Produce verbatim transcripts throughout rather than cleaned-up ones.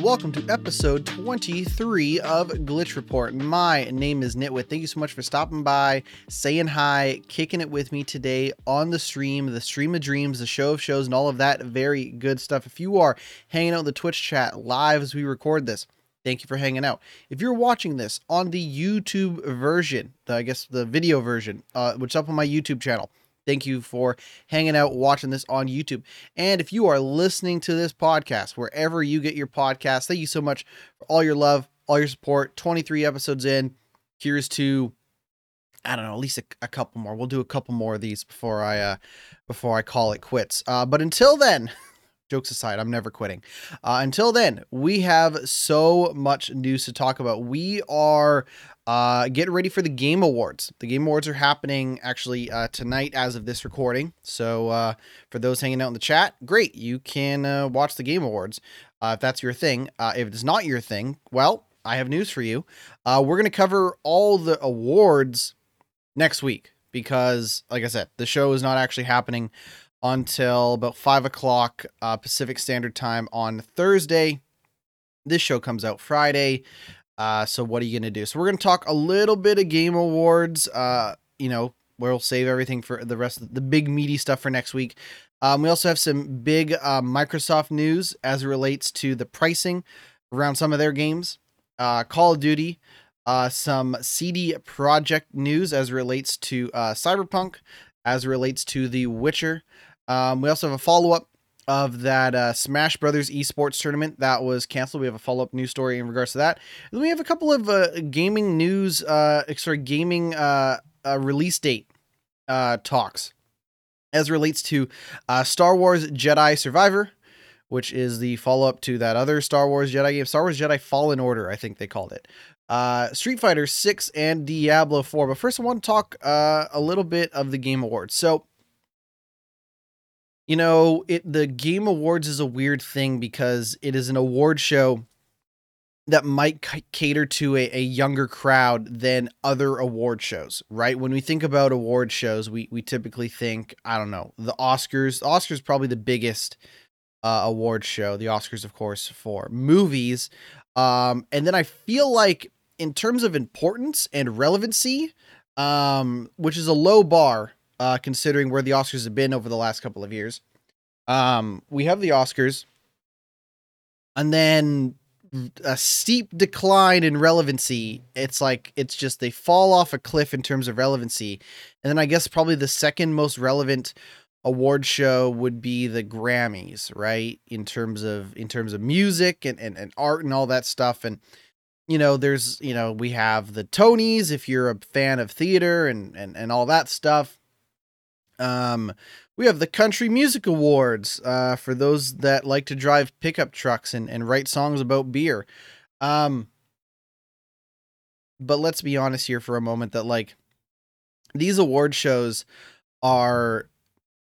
and welcome to episode twenty-three of Glitch Report. My name is GnittWitt. Thank you so much for stopping by, saying hi, kicking it with me today on the stream, the stream of dreams, the show of shows, and all of that very good stuff. If you are hanging out in the Twitch chat live as we record this, thank you for hanging out. If you're watching this on the YouTube version, the, I guess the video version, uh, which is up on my YouTube channel, thank you for hanging out, watching this on YouTube. And if you are listening to this podcast, wherever you get your podcast, thank you so much for all your love, all your support. twenty-three episodes in. Here's to, I don't know, at least a, a couple more. We'll do a couple more of these before I, uh, before I call it quits. Uh, but until then... Jokes aside, I'm never quitting. Uh, until then, we have so much news to talk about. We are uh, getting ready for the Game Awards. The Game Awards are happening actually uh, tonight as of this recording. So uh, for those hanging out in the chat, great. You can uh, watch the Game Awards uh, if that's your thing. Uh, if it's not your thing, well, I have news for you. Uh, we're going to cover all the awards next week because, like I said, the show is not actually happening until about five o'clock uh, Pacific Standard Time on Thursday. This show comes out Friday. Uh, so what are you going to do? So we're going to talk a little bit of Game Awards. Uh, you know, we'll save everything for the rest of the big meaty stuff for next week. Um, we also have some big uh, Microsoft news as it relates to the pricing around some of their games. Uh, Call of Duty. Uh, some C D Projekt news as it relates to uh, Cyberpunk. As it relates to The Witcher. Um, we also have a follow-up of that uh, Smash Brothers esports tournament that was canceled. We have a follow-up news story in regards to that. And then we have a couple of uh, gaming news, uh, sorry, gaming uh, uh, release date uh, talks as it relates to uh, Star Wars Jedi Survivor, which is the follow-up to that other Star Wars Jedi game, Star Wars Jedi Fallen Order, I think they called it. Uh, Street Fighter six and Diablo four. But first I want to talk uh, a little bit of the Game Awards. So, you know, it the Game Awards is a weird thing because it is an award show that might c- cater to a, a younger crowd than other award shows, right? When we think about award shows, we, we typically think, I don't know, the Oscars. The Oscars is probably the biggest uh, award show. The Oscars, of course, for movies. Um, and then I feel like, in terms of importance and relevancy, um, which is a low bar, uh, considering where the Oscars have been over the last couple of years. Um, we have the Oscars, and then a steep decline in relevancy. It's like, it's just, they fall off a cliff in terms of relevancy. And then I guess probably the second most relevant award show would be the Grammys, right? In terms of, in terms of music and, and, and art and all that stuff. And, you know, there's, you know, we have the Tonys, if you're a fan of theater and, and, and all that stuff. Um, we have the Country Music Awards, uh, for those that like to drive pickup trucks and, and write songs about beer. Um, but let's be honest here for a moment that, like, these award shows are,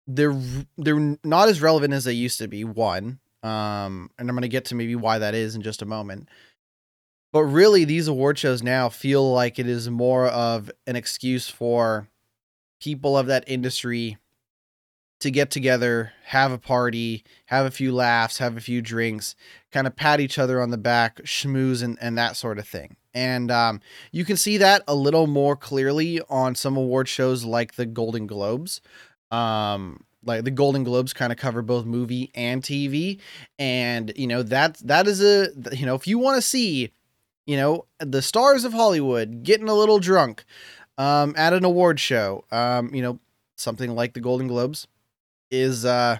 they're, they're not as relevant as they used to be, one. Um, and I'm going to get to maybe why that is in just a moment. But really, these award shows now feel like it is more of an excuse for people of that industry to get together, have a party, have a few laughs, have a few drinks, kind of pat each other on the back, schmooze, and, and that sort of thing. And um, you can see that a little more clearly on some award shows like the Golden Globes. Um, like the Golden Globes kind of cover both movie and T V. And, you know, that, that is a, you know, if you want to see, you know, the stars of Hollywood getting a little drunk um, at an award show, um, you know, something like the Golden Globes is uh,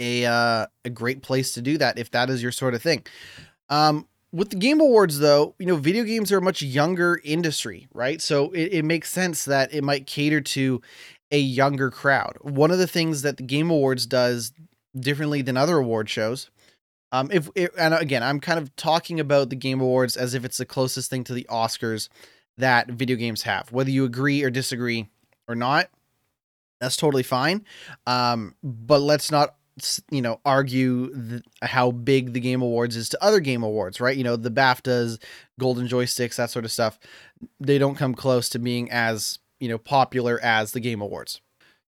a uh, a great place to do that if that is your sort of thing. Um, with the Game Awards, though, you know, video games are a much younger industry, right? So it, it makes sense that it might cater to a younger crowd. One of the things that the Game Awards does differently than other award shows. Um, if it, and again, I'm kind of talking about the Game Awards as if it's the closest thing to the Oscars that video games have. Whether you agree or disagree or not, that's totally fine. Um, but let's not, you know, argue th- how big the Game Awards is to other Game Awards, right? You know, the BAFTAs, Golden Joysticks, that sort of stuff. They don't come close to being as, you know, popular as the Game Awards.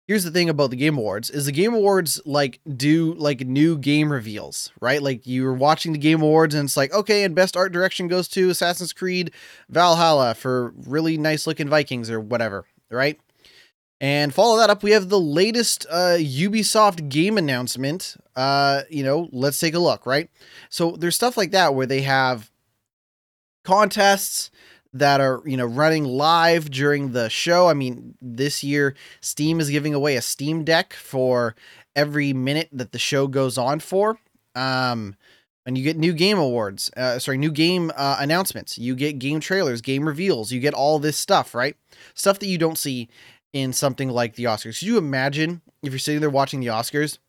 here's the thing about the Game Awards is the Game Awards like do like new game reveals, right? Like you're watching the Game Awards and it's like, okay, and best art direction goes to Assassin's Creed Valhalla for really nice looking Vikings or whatever, right? And follow that up, we have the latest uh, Ubisoft game announcement. Uh, you know, let's take a look, right? So there's stuff like that where they have contests that are, you know, running live during the show. I mean, this year, Steam is giving away a Steam Deck for every minute that the show goes on for. Um, and you get new game awards, uh, sorry, new game uh, announcements. You get game trailers, game reveals. You get all this stuff, right? Stuff that you don't see in something like the Oscars. Could you imagine if you're sitting there watching the Oscars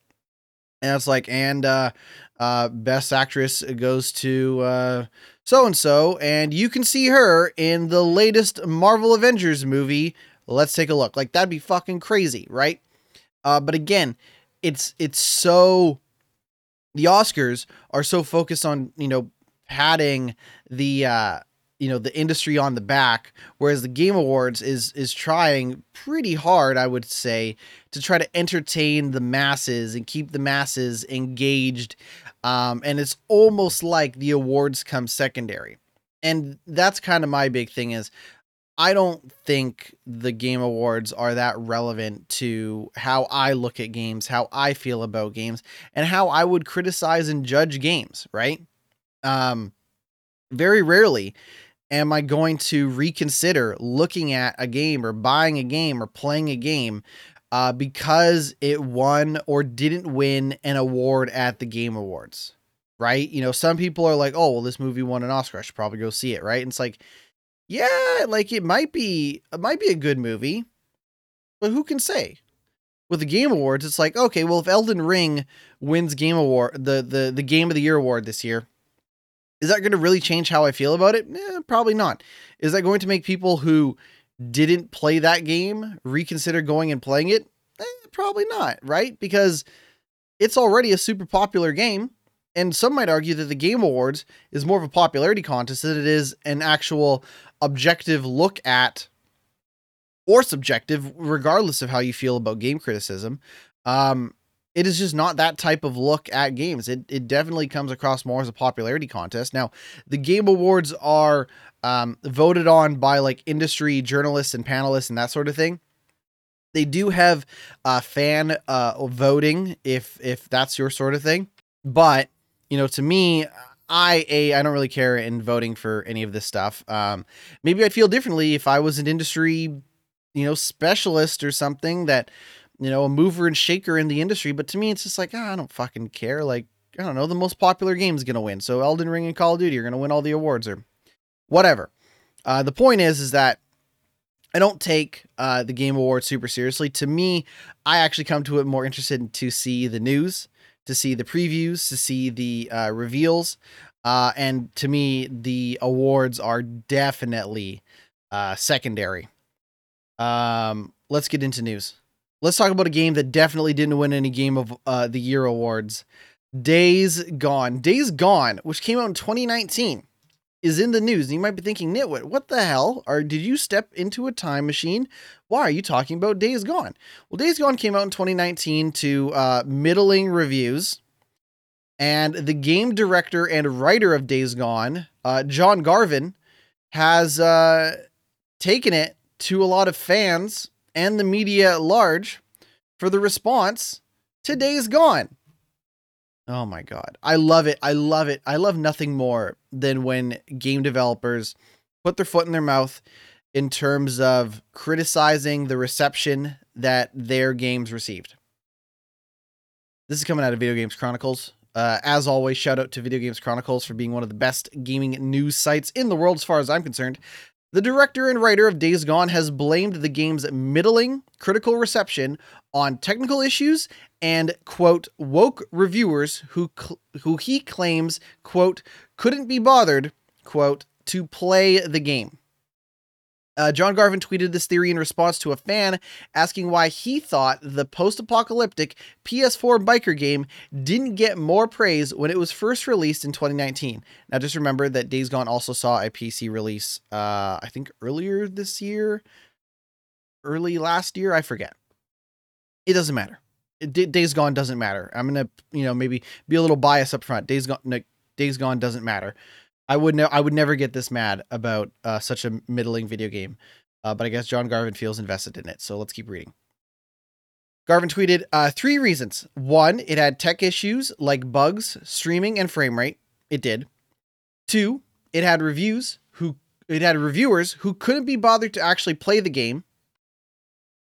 and it's like, and uh, uh, best actress goes to uh, so-and-so, and you can see her in the latest Marvel Avengers movie. Let's take a look. Like, that'd be fucking crazy, right? Uh, but again, it's, it's so, the Oscars are so focused on, you know, patting the, uh, you know, the industry on the back, whereas the Game Awards is is trying pretty hard, I would say, to try to entertain the masses and keep the masses engaged. Um, and it's almost like the awards come secondary. And that's kind of my big thing is I don't think the Game Awards are that relevant to how I look at games, how I feel about games, and how I would criticize and judge games, right? Um, very rarely am I going to reconsider looking at a game or buying a game or playing a game uh, because it won or didn't win an award at the Game Awards, right? You know, some people are like, oh, well, this movie won an Oscar. I should probably go see it, right? And it's like, yeah, like it might be, it might be a good movie, but who can say? With the Game Awards, it's like, okay, well, if Elden Ring wins Game Award, the the the Game of the Year award this year, is that going to really change how I feel about it? Eh, probably not. Is that going to make people who didn't play that game reconsider going and playing it? Eh, probably not, right? Because it's already a super popular game. And some might argue that the Game Awards is more of a popularity contest than it is an actual objective look at, or subjective, regardless of how you feel about game criticism. Um, It is just not that type of look at games. It it definitely comes across more as a popularity contest. Now, the Game Awards are um, voted on by like industry journalists and panelists and that sort of thing. They do have uh, fan uh, voting if if that's your sort of thing. But you know, to me, I a I don't really care in voting for any of this stuff. Um, maybe I'd feel differently if I was an industry, you know, specialist or something that, you know, a mover and shaker in the industry. But to me, it's just like, ah, I don't fucking care. Like, I don't know, the most popular game is going to win. So Elden Ring and Call of Duty are going to win all the awards or whatever. Uh, the point is, is that I don't take uh, the Game Awards super seriously. To me, I actually come to it more interested in, to see the news, to see the previews, to see the uh, reveals. Uh, and to me, the awards are definitely uh, secondary. Um, let's get into news. Let's talk about a game that definitely didn't win any Game of uh, the Year awards. Days Gone. Days Gone, which came out in twenty nineteen, is in the news. And you might be thinking, NittWitt, what the hell? Or did you step into a time machine? Why are you talking about Days Gone? Well, Days Gone came out in twenty nineteen to uh, middling reviews. And the game director and writer of Days Gone, uh, John Garvin, has uh, taken it to a lot of fans and the media at large for the response to Days Gone. Oh my God. I love it. I love it. I love nothing more than when game developers put their foot in their mouth in terms of criticizing the reception that their games received. This is coming out of Video Games Chronicles. Uh, as always, shout out to Video Games Chronicles for being one of the best gaming news sites in the world, as far as I'm concerned. The director and writer of Days Gone has blamed the game's middling critical reception on technical issues and, quote, woke reviewers who cl- who he claims, quote, couldn't be bothered, quote, to play the game. Uh, John Garvin tweeted this theory in response to a fan asking why he thought the post-apocalyptic P S four biker game didn't get more praise when it was first released in twenty nineteen. Now, just remember that Days Gone also saw a P C release, uh, I think earlier this year, early last year, I forget. it doesn't matter. D- Days Gone doesn't matter. I'm gonna, you know, maybe be a little biased up front. Days Gone, no, Days Gone doesn't matter. I would ne- I would never get this mad about uh, such a middling video game, uh, but I guess John Garvin feels invested in it. So let's keep reading. Garvin tweeted uh, three reasons. One, it had tech issues like bugs, streaming, and frame rate. It did. Two, it had reviews who it had reviewers who couldn't be bothered to actually play the game.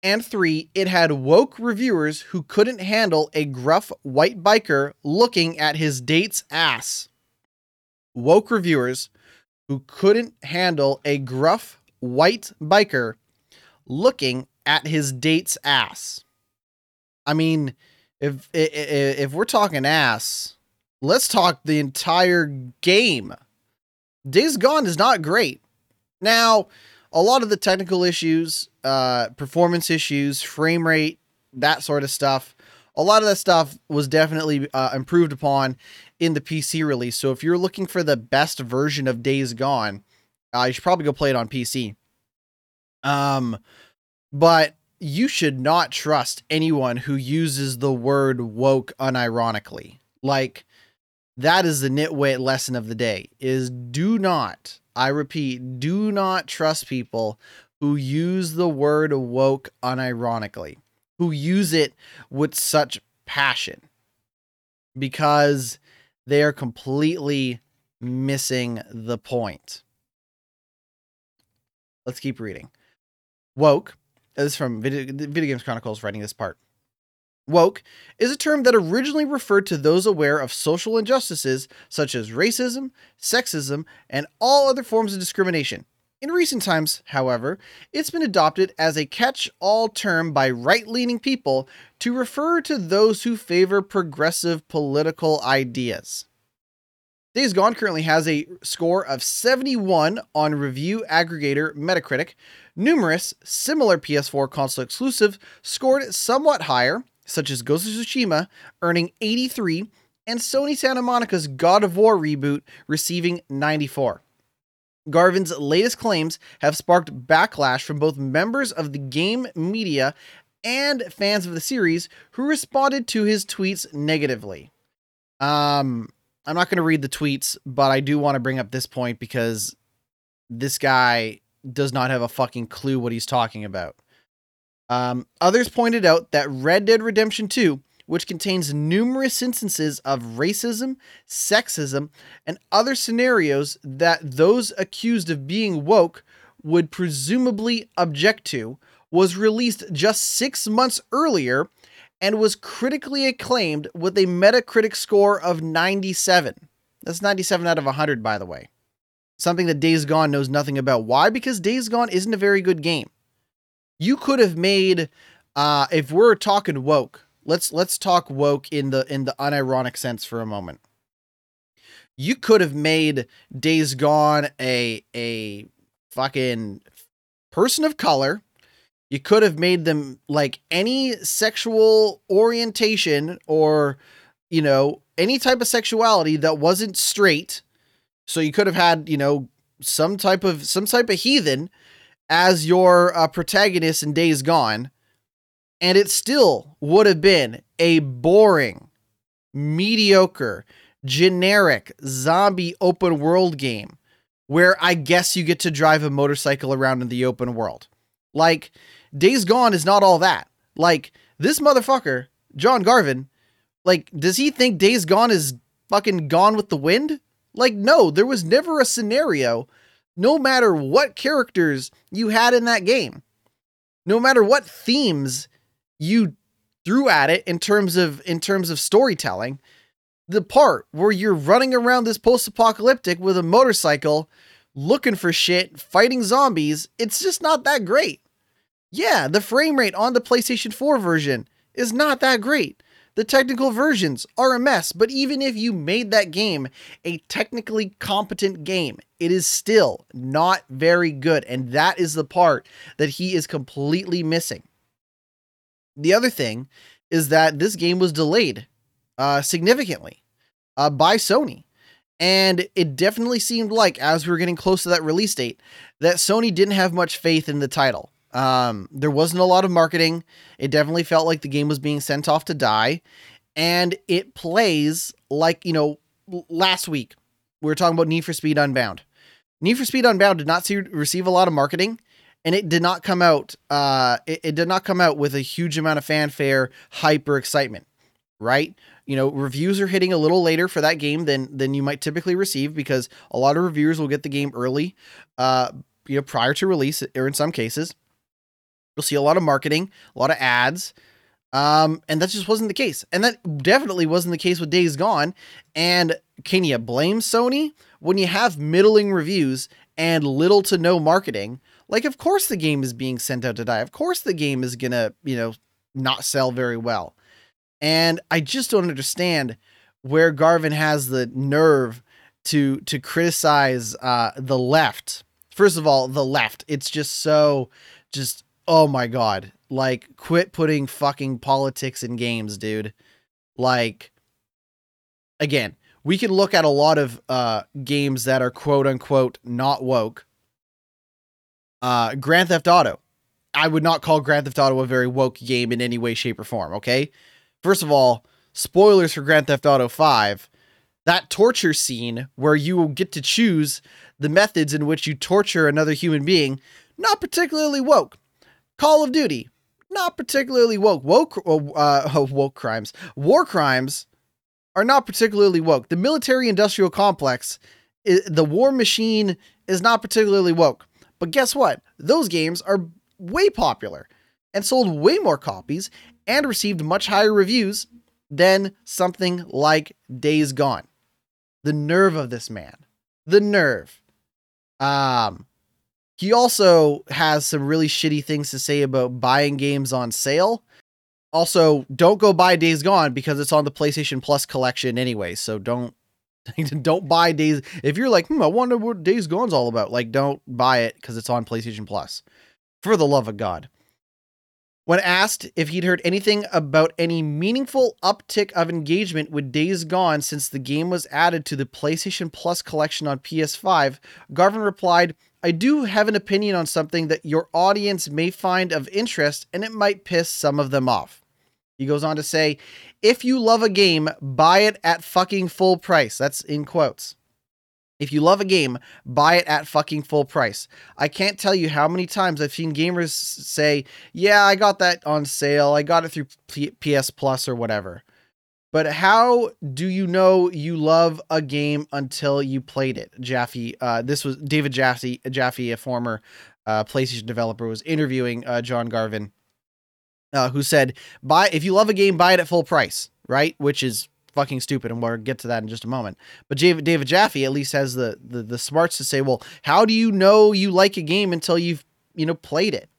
And three, it had woke reviewers who couldn't handle a gruff white biker looking at his date's ass. Woke reviewers who couldn't handle a gruff white biker looking at his date's ass. I mean, if if, if we're talking ass, let's talk the entire game. Days Gone is not great. Now, a lot of the technical issues, uh, performance issues, frame rate, that sort of stuff. A lot of that stuff was definitely uh, improved upon in the P C release. So if you're looking for the best version of Days Gone, uh, you should probably go play it on P C. Um, but you should not trust anyone who uses the word woke unironically. Like, that is the nitwit lesson of the day, is do not, I repeat, do not trust people who use the word woke unironically, who use it with such passion, because they are completely missing the point. Let's keep reading. Woke, this is from Video, Video Games Chronicles writing this part. Woke is a term that originally referred to those aware of social injustices such as racism, sexism, and all other forms of discrimination. In recent times, however, it's been adopted as a catch-all term by right-leaning people to refer to those who favor progressive political ideas. Days Gone currently has a score of seventy-one on review aggregator Metacritic. Numerous similar P S four console exclusives scored somewhat higher, such as Ghost of Tsushima, earning eighty-three, and Sony Santa Monica's God of War reboot, receiving ninety-four. Garvin's latest claims have sparked backlash from both members of the game media and fans of the series who responded to his tweets negatively. Um, I'm not going to read the tweets, but I do want to bring up this point because this guy does not have a fucking clue what he's talking about. Um, others pointed out that Red Dead Redemption two, which contains numerous instances of racism, sexism, and other scenarios that those accused of being woke would presumably object to, was released just six months earlier and was critically acclaimed with a Metacritic score of ninety-seven. That's ninety-seven out of one hundred, by the way. Something that Days Gone knows nothing about. Why? Because Days Gone isn't a very good game. You could have made, uh, if we're talking woke, let's let's talk woke in the in the unironic sense for a moment. You could have made Days Gone a a fucking person of color. You could have made them like any sexual orientation or, you know, any type of sexuality that wasn't straight. So you could have had, you know, some type of some type of heathen as your uh, protagonist in Days Gone, and it still would have been a boring, mediocre, generic zombie open world game where I guess you get to drive a motorcycle around in the open world. Like, Days Gone is not all that. Like, this motherfucker, John Garvin, like, does he think Days Gone is fucking Gone with the Wind? Like, no, there was never a scenario. No matter what characters you had in that game, no matter what themes you threw at it in terms of in terms of storytelling, the part where you're running around this post-apocalyptic with a motorcycle, looking for shit, fighting zombies, it's just not that great. Yeah, the frame rate on the PlayStation four version is not that great. The technical versions are a mess, but even if you made that game a technically competent game, it is still not very good, and that is the part that he is completely missing. The other thing is that this game was delayed uh, significantly uh, by Sony, and it definitely seemed like, as we were getting close to that release date, that Sony didn't have much faith in the title. Um, there wasn't a lot of marketing. It definitely felt like the game was being sent off to die. And it plays like, you know, last week we were talking about Need for Speed Unbound. Need for Speed Unbound did not see, receive a lot of marketing, and it did not come out. Uh, it, it did not come out with a huge amount of fanfare, hype, or excitement, right? You know, reviews are hitting a little later for that game than than you might typically receive, because a lot of reviewers will get the game early, uh, you know, prior to release, or in some cases, you'll see a lot of marketing, a lot of ads. Um, and that just wasn't the case. And that definitely wasn't the case with Days Gone. And can you blame Sony when you have middling reviews and little to no marketing? Like, of course the game is being sent out to die. Of course the game is going to, you know, not sell very well. And I just don't understand where Garvin has the nerve to, to criticize, uh, the left. First of all, the left, it's just so just, oh my God. Like, quit putting fucking politics in games, dude. Like, again, we can look at a lot of uh, games that are quote unquote not woke. Uh, Grand Theft Auto. I would not call Grand Theft Auto a very woke game in any way, shape, or form, okay? First of all, spoilers for Grand Theft Auto five. That torture scene where you get to choose the methods in which you torture another human being, not particularly woke. Call of Duty. Not particularly woke. Woke, uh, woke crimes. War crimes are not particularly woke. The military-industrial complex, the war machine, is not particularly woke. But guess what? Those games are way popular and sold way more copies and received much higher reviews than something like Days Gone. The nerve of this man. The nerve. Um... He also has some really shitty things to say about buying games on sale. Also, don't go buy Days Gone because it's on the PlayStation Plus collection anyway. So don't, don't buy Days. If you're like, hmm, I wonder what Days Gone's all about. Like, don't buy it because it's on PlayStation Plus. For the love of God. When asked if he'd heard anything about any meaningful uptick of engagement with Days Gone since the game was added to the PlayStation Plus collection on P S five, Garvin replied, I do have an opinion on something that your audience may find of interest, and it might piss some of them off. He goes on to say, if you love a game, buy it at fucking full price. That's in quotes. If you love a game, buy it at fucking full price. I can't tell you how many times I've seen gamers say, yeah, I got that on sale. I got it through P S Plus or whatever. But how do you know you love a game until you played it? Jaffe, uh, this was David Jaffe, Jaffe a former uh, PlayStation developer, was interviewing uh, John Garvin, uh, who said, "Buy if you love a game, buy it at full price," right? Which is fucking stupid, and we'll get to that in just a moment. But David, David Jaffe at least has the, the the smarts to say, "Well, how do you know you like a game until you've you know played it?"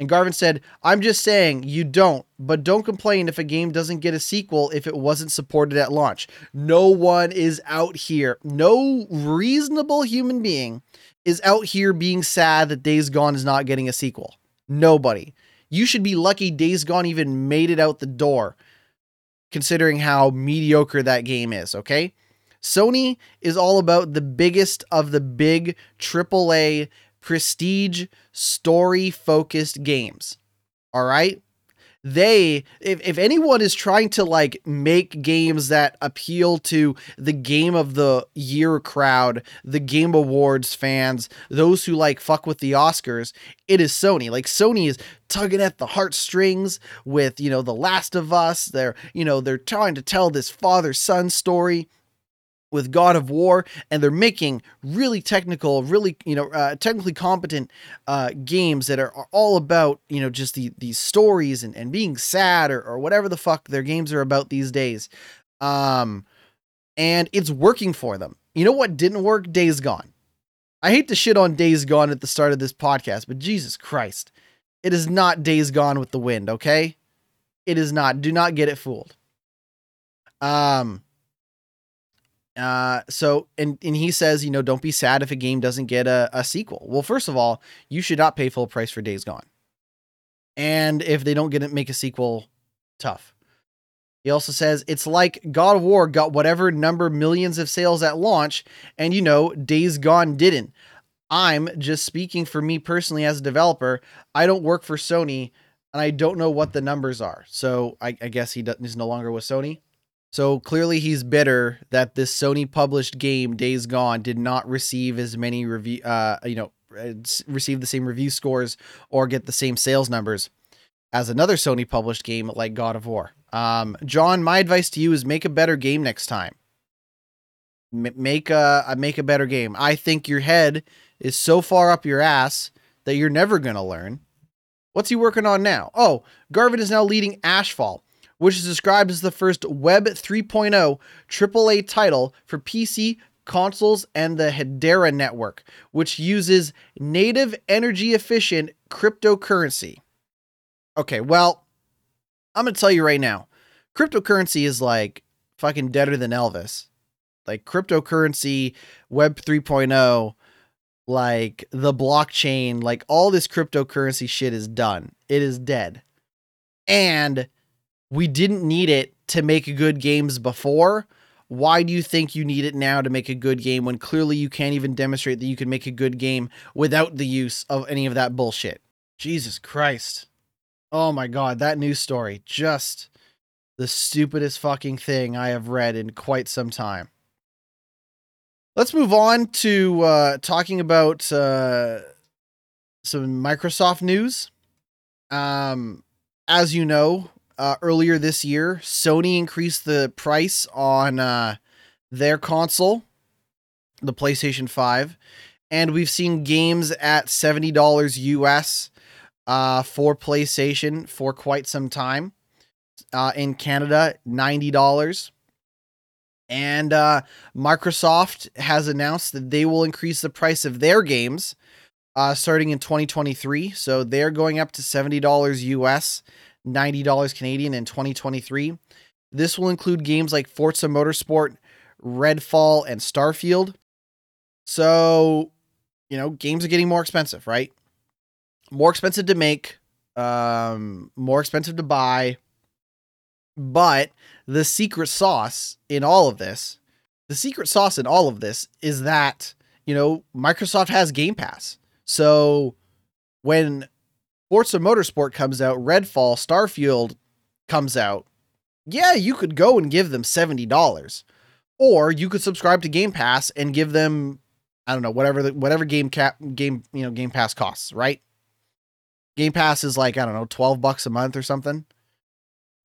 And Garvin said, I'm just saying you don't, but don't complain if a game doesn't get a sequel if it wasn't supported at launch. No one is out here. No reasonable human being is out here being sad that Days Gone is not getting a sequel. Nobody. You should be lucky Days Gone even made it out the door, considering how mediocre that game is, okay? Sony is all about the biggest of the big triple A prestige story focused games. All right. They, if, if anyone is trying to like make games that appeal to the game of the year crowd, the Game Awards fans, those who like fuck with the Oscars, it is Sony. Like Sony is tugging at the heartstrings with, you know, The Last of Us. They're, you know, they're trying to tell this father son story with God of War, and they're making really technical, really, you know, uh, technically competent uh, games that are, are all about, you know, just the, these stories and, and being sad or, or whatever the fuck their games are about these days. Um, and it's working for them. You know what didn't work? Days Gone. I hate to shit on Days Gone at the start of this podcast, but Jesus Christ, it is not Days Gone with the wind, okay? It is not. Do not get it fooled. Um... Uh, so, and, and he says, you know, don't be sad if a game doesn't get a, a sequel. Well, first of all, you should not pay full price for Days Gone. And if they don't get it, make a sequel, tough. He also says, it's like God of War got whatever number millions of sales at launch. And, you know, Days Gone didn't. I'm just speaking for me personally as a developer. I don't work for Sony, and I don't know what the numbers are. So I, I guess he doesn't, is no longer with Sony. So clearly he's bitter that this Sony published game, Days Gone, did not receive as many review, uh, you know, receive the same review scores or get the same sales numbers as another Sony published game like God of War. Um, John, my advice to you is make a better game next time. M- make a make a better game. I think your head is so far up your ass that you're never going to learn. What's he working on now? Oh, Garvin is now leading Ashfall, which is described as the first Web three point oh triple A title for P C, consoles, and the Hedera network, which uses native energy-efficient cryptocurrency. Okay, well, I'm going to tell you right now, cryptocurrency is like fucking deader than Elvis. Like cryptocurrency, Web three point oh, like the blockchain, like all this cryptocurrency shit is done. It is dead. And we didn't need it to make good games before. Why do you think you need it now to make a good game when clearly you can't even demonstrate that you can make a good game without the use of any of that bullshit? Jesus Christ. Oh my God, that news story. Just the stupidest fucking thing I have read in quite some time. Let's move on to uh, talking about uh, some Microsoft news. Um, as you know, Uh, earlier this year, Sony increased the price on uh, their console, the PlayStation five, and we've seen games at seventy dollars U S uh, for PlayStation for quite some time. Uh, in Canada, ninety dollars. And uh, Microsoft has announced that they will increase the price of their games uh, starting in twenty twenty-three. So they're going up to seventy dollars U S, ninety dollars Canadian in twenty twenty-three. This will include games like Forza Motorsport, Redfall, and Starfield. So, you know, games are getting more expensive, right? More expensive to make, um, more expensive to buy. But the secret sauce in all of this, the secret sauce in all of this is that, you know, Microsoft has Game Pass. So when Forza Motorsport comes out, Redfall, Starfield comes out, yeah, you could go and give them seventy dollars, or you could subscribe to Game Pass and give them, I don't know, whatever the, whatever Game Cap Game you know Game Pass costs, right? Game Pass is like, I don't know, twelve bucks a month or something.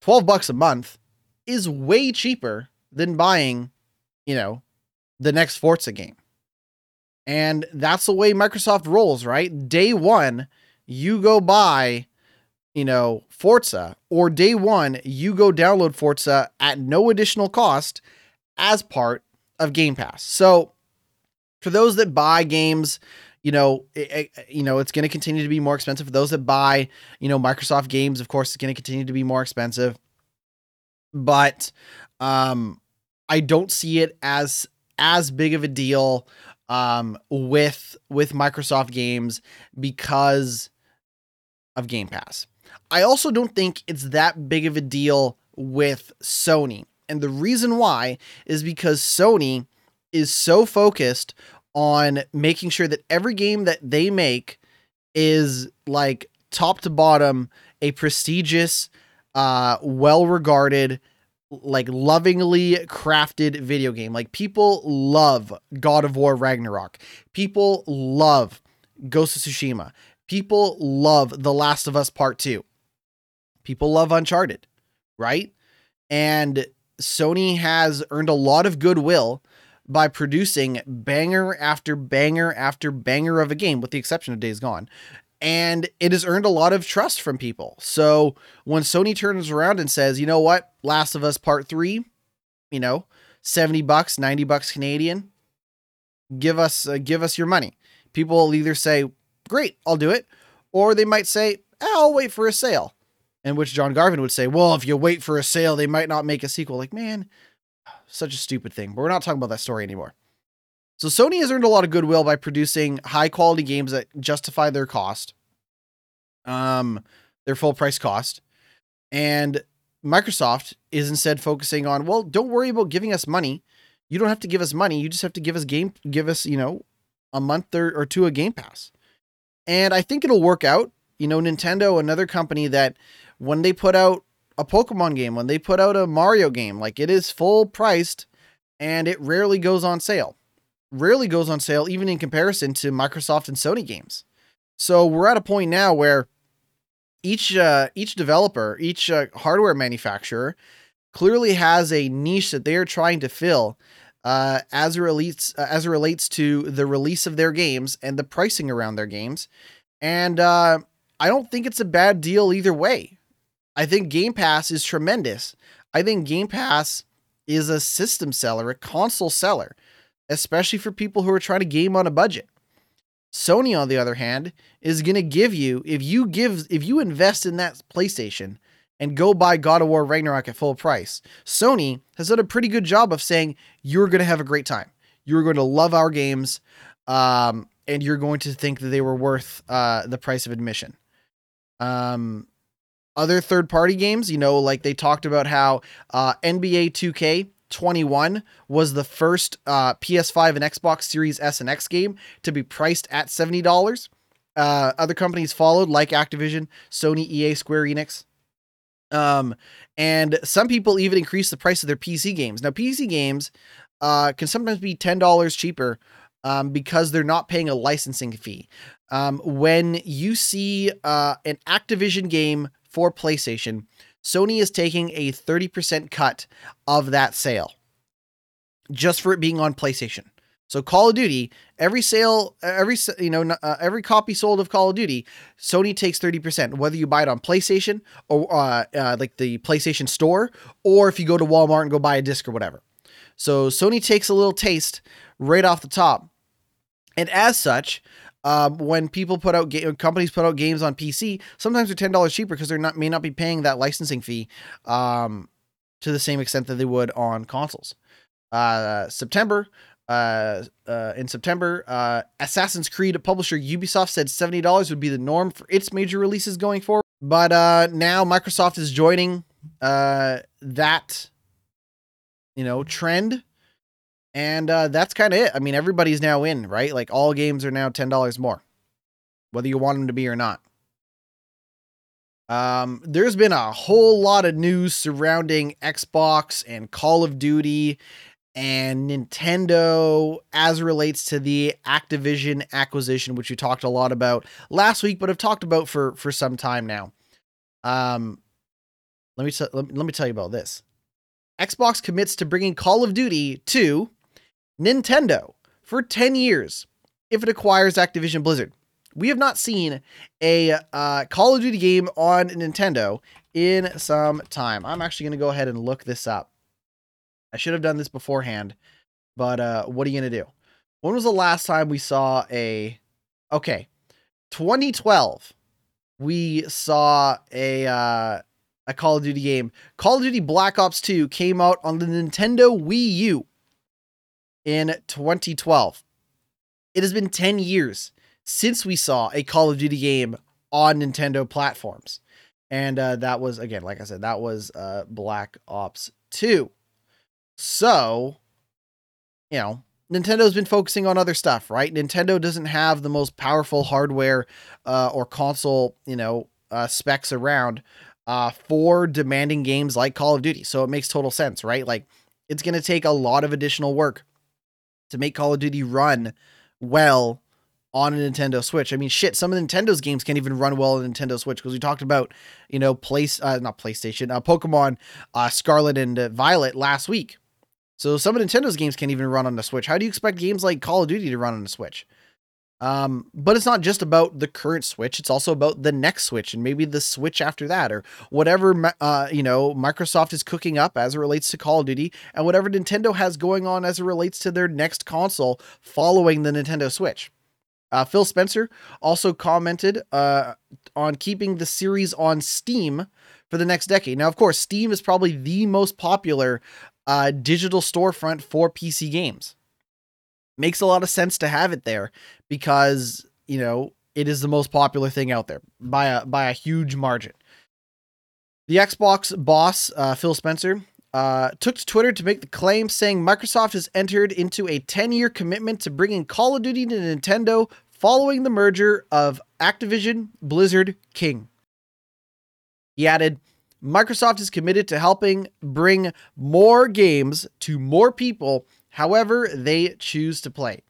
twelve bucks a month is way cheaper than buying, you know, the next Forza game. And that's the way Microsoft rolls, right? Day one, you go buy, you know, Forza, or day one, you go download Forza at no additional cost as part of Game Pass. So for those that buy games, you know, it, it, you know, it's going to continue to be more expensive. For those that buy, you know, Microsoft games, of course, it's going to continue to be more expensive. But um, I don't see it as as big of a deal um, with with Microsoft games because of Game Pass. I also don't think it's that big of a deal with Sony. And the reason why is because Sony is so focused on making sure that every game that they make is like top to bottom, a prestigious, uh, well-regarded, like lovingly crafted video game. Like people love God of War Ragnarok. People love Ghost of Tsushima. People love The Last of Us Part two. People love Uncharted, right? And Sony has earned a lot of goodwill by producing banger after banger after banger of a game, with the exception of Days Gone. And it has earned a lot of trust from people. So when Sony turns around and says, you know what, Last of Us Part three, you know, seventy bucks, ninety bucks Canadian, give us, uh, give us your money. People will either say, great, I'll do it. Or they might say, I'll wait for a sale. And which John Garvin would say, well, if you wait for a sale, they might not make a sequel. Like, man, such a stupid thing. But we're not talking about that story anymore. So Sony has earned a lot of goodwill by producing high quality games that justify their cost, um, their full price cost. And Microsoft is instead focusing on, well, don't worry about giving us money. You don't have to give us money. You just have to give us game, give us, you know, a month or, or two of Game Pass. And I think it'll work out. You know, Nintendo, another company that when they put out a Pokemon game, when they put out a Mario game, like it is full priced and it rarely goes on sale. Rarely goes on sale, even in comparison to Microsoft and Sony games. So we're at a point now where each uh, each developer, each uh, hardware manufacturer clearly has a niche that they are trying to fill uh, as it relates uh, as it relates to the release of their games and the pricing around their games. And uh, I don't think it's a bad deal either way. I think Game Pass is tremendous. I think Game Pass is a system seller, a console seller, especially for people who are trying to game on a budget. Sony, on the other hand, is going to give you, if you give, if you invest in that PlayStation and go buy God of War Ragnarok at full price, Sony has done a pretty good job of saying, you're going to have a great time. You're going to love our games. Um, and you're going to think that they were worth uh, the price of admission. Um, other third-party games, you know, like they talked about how uh, N B A two K twenty-one was the first uh, P S five and Xbox Series S and X game to be priced at seventy dollars. Uh, other companies followed, like Activision, Sony, E A, Square Enix. Um, and some people even increased the price of their P C games. Now, P C games uh, can sometimes be ten dollars cheaper Um, because they're not paying a licensing fee. Um, when you see uh, an Activision game for PlayStation, Sony is taking a thirty percent cut of that sale just for it being on PlayStation. So Call of Duty, every sale, every you know, uh, every copy sold of Call of Duty, Sony takes thirty percent, whether you buy it on PlayStation or uh, uh, like the PlayStation Store, or if you go to Walmart and go buy a disc or whatever. So Sony takes a little taste right off the top. And as such, um, when people put out ga- companies put out games on P C, sometimes they're ten dollars cheaper because they're not may not be paying that licensing fee um, to the same extent that they would on consoles. Uh, September uh, uh, in September, uh, Assassin's Creed publisher Ubisoft said seventy dollars would be the norm for its major releases going forward. But uh, now Microsoft is joining uh, that, you know, trend. And uh, that's kind of it. I mean, everybody's now in, right? Like all games are now ten dollars more, whether you want them to be or not. Um, there's been a whole lot of news surrounding Xbox and Call of Duty and Nintendo as relates to the Activision acquisition, which we talked a lot about last week, but have talked about for, for some time now. Um, let me, t- let me tell you about this. Xbox commits to bringing Call of Duty to Nintendo for ten years if it acquires Activision Blizzard. We have not seen a uh, Call of Duty game on Nintendo in some time. I'm actually going to go ahead and look this up. I should have done this beforehand, but uh, what are you going to do? When was the last time we saw a... Okay, twenty twelve, we saw a... Uh, a Call of Duty game. Call of Duty Black Ops two came out on the Nintendo Wii U in twenty twelve. It has been ten years since we saw a Call of Duty game on Nintendo platforms. And uh, that was, again, like I said, that was uh, Black Ops two. So, you know, Nintendo's been focusing on other stuff, right? Nintendo doesn't have the most powerful hardware uh, or console, you know, uh, specs around Uh, for demanding games like Call of Duty. So it makes total sense, right? Like it's going to take a lot of additional work to make Call of Duty run well on a Nintendo Switch. I mean, shit, some of Nintendo's games can't even run well on a Nintendo Switch because we talked about, you know, place, uh, not PlayStation, uh, Pokemon, uh, Scarlet and uh, Violet last week. So some of Nintendo's games can't even run on the Switch. How do you expect games like Call of Duty to run on the Switch? Um, but it's not just about the current Switch. It's also about the next Switch and maybe the Switch after that, or whatever, uh, you know, Microsoft is cooking up as it relates to Call of Duty, and whatever Nintendo has going on as it relates to their next console following the Nintendo Switch. Uh, Phil Spencer also commented, uh, on keeping the series on Steam for the next decade. Now, of course, Steam is probably the most popular, uh, digital storefront for P C games. Makes a lot of sense to have it there because, you know, it is the most popular thing out there by a by a huge margin. The Xbox boss, uh, Phil Spencer, uh, took to Twitter to make the claim, saying Microsoft has entered into a ten-year commitment to bringing Call of Duty to Nintendo following the merger of Activision, Blizzard, King. He added, Microsoft is committed to helping bring more games to more people, however they choose to play.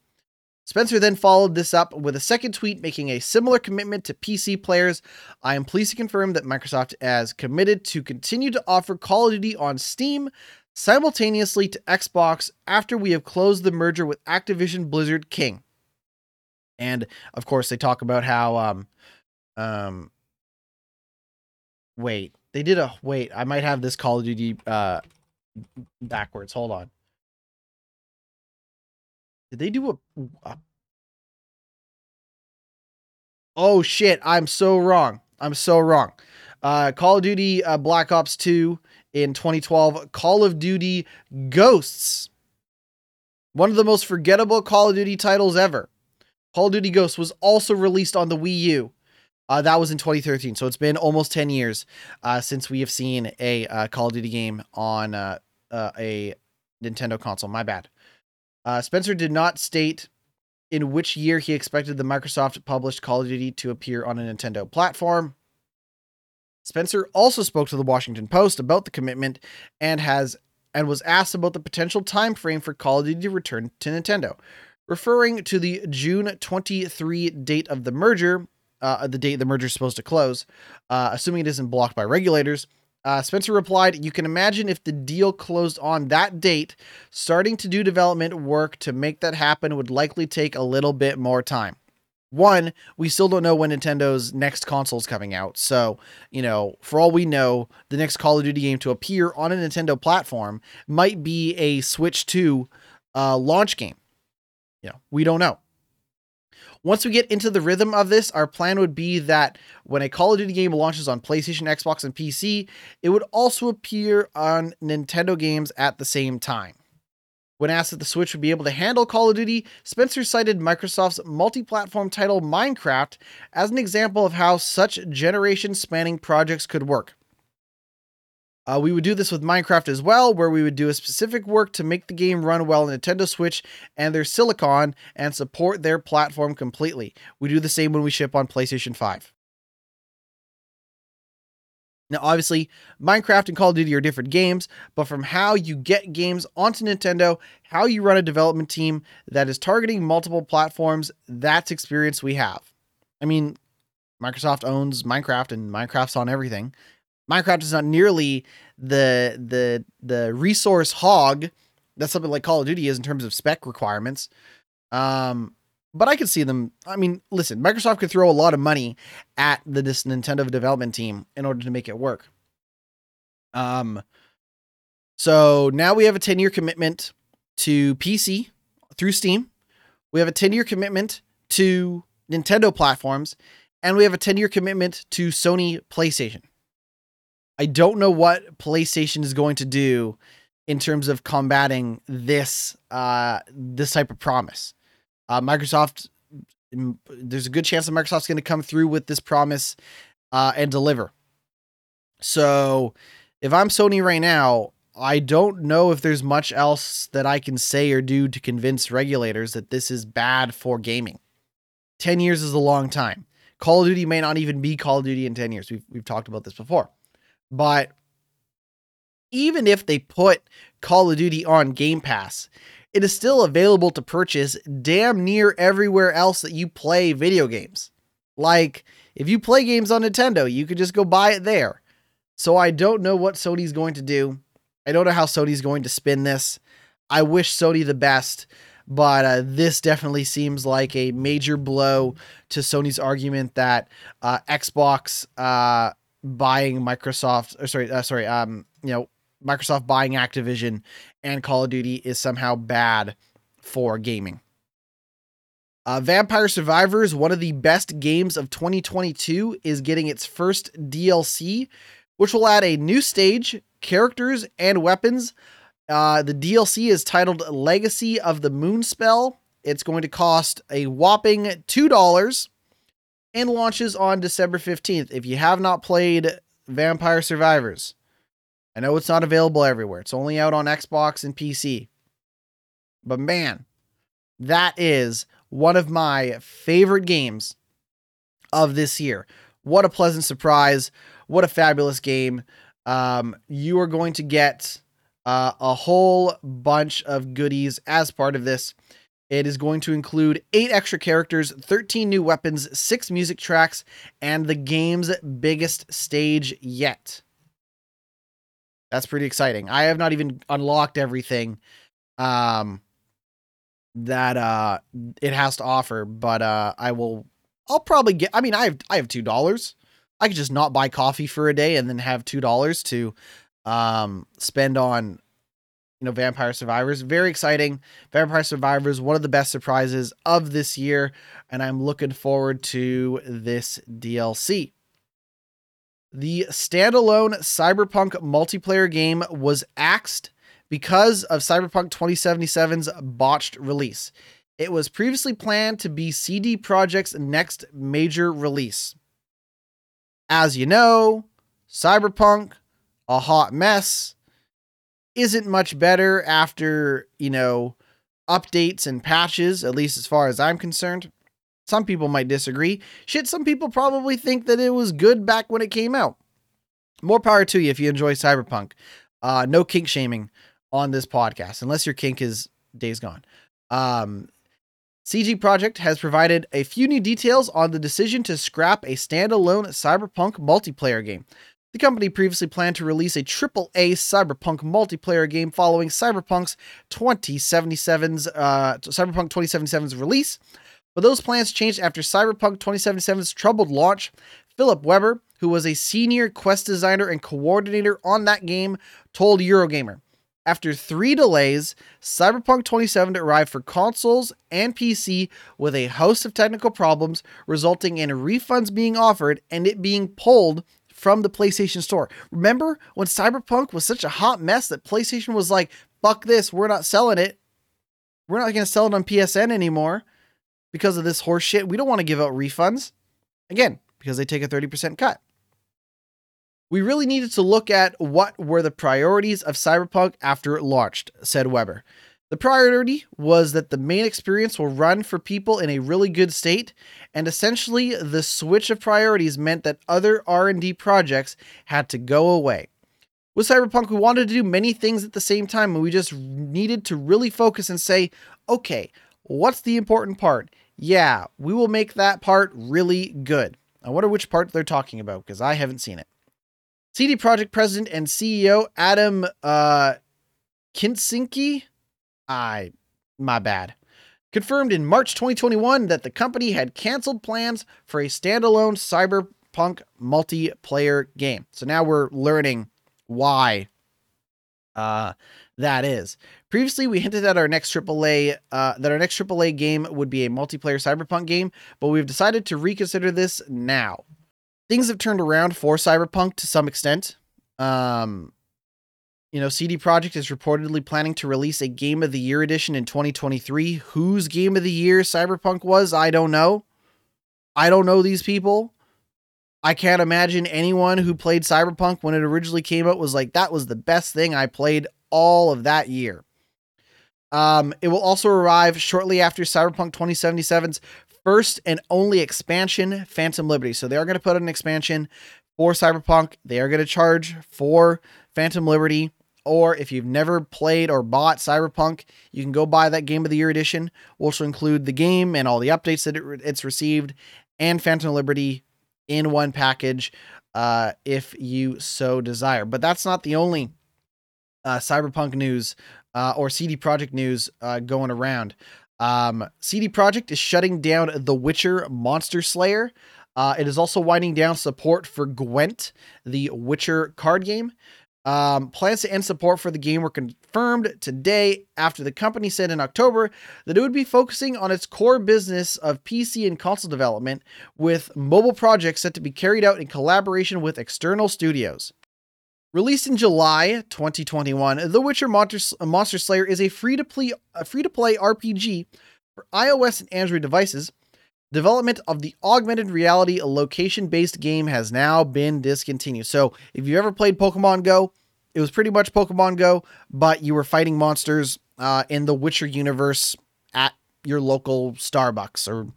Spencer then followed this up with a second tweet making a similar commitment to P C players. I am pleased to confirm that Microsoft has committed to continue to offer Call of Duty on Steam simultaneously to Xbox after we have closed the merger with Activision Blizzard King. And of course they talk about how, um, um, wait, they did a, wait, I might have this Call of Duty, uh, backwards. Hold on. Did they do a, a... Oh, shit. I'm so wrong. I'm so wrong. Uh, Call of Duty uh, Black Ops two in twenty twelve. Call of Duty Ghosts. One of the most forgettable Call of Duty titles ever. Call of Duty Ghosts was also released on the Wii U. Uh, that was in twenty thirteen. So it's been almost ten years uh, since we have seen a uh, Call of Duty game on uh, uh, a Nintendo console. My bad. Uh, Spencer did not state in which year he expected the Microsoft-published Call of Duty to appear on a Nintendo platform. Spencer also spoke to the Washington Post about the commitment and has and was asked about the potential time frame for Call of Duty to return to Nintendo, referring to the June twenty-third date of the merger, uh, the date the merger is supposed to close, uh, assuming it isn't blocked by regulators. Uh, Spencer replied, you can imagine if the deal closed on that date, starting to do development work to make that happen would likely take a little bit more time. One, we still don't know when Nintendo's next console is coming out. So, you know, for all we know, the next Call of Duty game to appear on a Nintendo platform might be a Switch two uh, launch game. You know, we don't know. Once we get into the rhythm of this, our plan would be that when a Call of Duty game launches on PlayStation, Xbox, and P C, it would also appear on Nintendo games at the same time. When asked if the Switch would be able to handle Call of Duty, Spencer cited Microsoft's multi-platform title Minecraft as an example of how such generation-spanning projects could work. Uh, we would do this with Minecraft as well, where we would do a specific work to make the game run well on Nintendo Switch and their silicon and support their platform completely. We do the same when we ship on PlayStation five. Now, obviously, Minecraft and Call of Duty are different games, but from how you get games onto Nintendo, how you run a development team that is targeting multiple platforms, that's experience we have. I mean, Microsoft owns Minecraft and Minecraft's on everything. Minecraft is not nearly the the the resource hog that something like Call of Duty is in terms of spec requirements. Um, but I could see them. I mean, listen, Microsoft could throw a lot of money at the this Nintendo development team in order to make it work. Um, so now we have a ten-year commitment to P C through Steam. We have a ten-year commitment to Nintendo platforms, and we have a ten-year commitment to Sony PlayStation. I don't know what PlayStation is going to do in terms of combating this uh, this type of promise. Uh, Microsoft, there's a good chance that Microsoft's going to come through with this promise uh, and deliver. So if I'm Sony right now, I don't know if there's much else that I can say or do to convince regulators that this is bad for gaming. ten years is a long time. Call of Duty may not even be Call of Duty in ten years. We've, we've talked about this before. But even if they put Call of Duty on Game Pass, it is still available to purchase damn near everywhere else that you play video games. Like, if you play games on Nintendo, you could just go buy it there. So I don't know what Sony's going to do. I don't know how Sony's going to spin this. I wish Sony the best, but uh, this definitely seems like a major blow to Sony's argument that uh, Xbox... Uh, buying Microsoft or sorry, uh, sorry, um, you know, Microsoft buying Activision and Call of Duty is somehow bad for gaming. Uh, Vampire Survivors, one of the best games of twenty twenty-two, is getting its first D L C, which will add a new stage, characters, and weapons. Uh, the D L C is titled Legacy of the Moonspell. It's going to cost a whopping two dollars. And launches on December fifteenth. If you have not played Vampire Survivors, I know it's not available everywhere. It's only out on Xbox and P C. But man, that is one of my favorite games of this year. What a pleasant surprise. What a fabulous game. Um, you are going to get uh, a whole bunch of goodies as part of this. It is going to include eight extra characters, thirteen new weapons, six music tracks, and the game's biggest stage yet. That's pretty exciting. I have not even unlocked everything um, that uh, it has to offer, but uh, I will. I'll probably get. I mean, I have I have two dollars. I could just not buy coffee for a day and then have two dollars to um, spend on, you know, Vampire Survivors. Very exciting. Vampire Survivors, one of the best surprises of this year, and I'm looking forward to this D L C. The standalone Cyberpunk multiplayer game was axed because of Cyberpunk twenty seventy-seven's botched release. It was previously planned to be C D Projekt's next major release. As you know, Cyberpunk, a hot mess, isn't much better after, you know, updates and patches, at least as far as I'm concerned. Some people might disagree. Shit, some people probably think that it was good back when it came out. More power to you if you enjoy Cyberpunk. Uh, no kink shaming on this podcast, unless your kink is Days Gone. Um, C D Projekt has provided a few new details on the decision to scrap a standalone Cyberpunk multiplayer game. The company previously planned to release a triple A Cyberpunk multiplayer game following Cyberpunk's twenty seventy-seven's uh, Cyberpunk twenty seventy-seven's release. But those plans changed after Cyberpunk twenty seventy-seven's troubled launch. Philip Weber, who was a senior quest designer and coordinator on that game, told Eurogamer, after three delays, Cyberpunk twenty-seven arrived for consoles and P C with a host of technical problems, resulting in refunds being offered and it being pulled from the PlayStation Store. Remember when Cyberpunk was such a hot mess that PlayStation was like, fuck this, we're not selling it. We're not going to sell it on P S N anymore. Because of this horse shit, we don't want to give out refunds. Again, because they take a thirty percent cut. We really needed to look at what were the priorities of Cyberpunk after it launched, said Weber. The priority was that the main experience will run for people in a really good state, and essentially the switch of priorities meant that other R and D projects had to go away. With Cyberpunk, we wanted to do many things at the same time, and we just needed to really focus and say, okay, what's the important part? Yeah, we will make that part really good. I wonder which part they're talking about, because I haven't seen it. C D Projekt President and C E O Adam uh, Kincinki, I, my bad, confirmed in March twenty twenty-one that the company had canceled plans for a standalone Cyberpunk multiplayer game. So now we're learning why uh, that is. Previously, we hinted at our next triple A uh, that our next triple A game would be a multiplayer Cyberpunk game, but we've decided to reconsider this now. Things have turned around for Cyberpunk to some extent. Um, you know, C D Projekt is reportedly planning to release a Game of the Year edition in twenty twenty-three. Whose Game of the Year Cyberpunk was, I don't know. I don't know these people. I can't imagine anyone who played Cyberpunk when it originally came out was like, that was the best thing I played all of that year. Um, it will also arrive shortly after Cyberpunk twenty seventy-seven's first and only expansion, Phantom Liberty. So they are going to put out an expansion for Cyberpunk. They are going to charge for Phantom Liberty. Or if you've never played or bought Cyberpunk, you can go buy that Game of the Year edition. We'll also include the game and all the updates that it re- it's received and Phantom Liberty in one package uh, if you so desire. But that's not the only uh, Cyberpunk news Uh, or C D Projekt news uh, going around. Um, C D Projekt is shutting down The Witcher Monster Slayer. Uh, it is also winding down support for Gwent, the Witcher card game. Um, plans to end support for the game were confirmed today after the company said in October that it would be focusing on its core business of P C and console development, with mobile projects set to be carried out in collaboration with external studios. Released in July twenty twenty-one, The Witcher Monster Slayer is a free-to-play, a free-to-play R P G for iOS and Android devices. Development of the augmented reality location-based game has now been discontinued. So if you've ever played Pokemon Go, It was pretty much Pokemon Go, but you were fighting monsters uh, in the Witcher universe at your local Starbucks or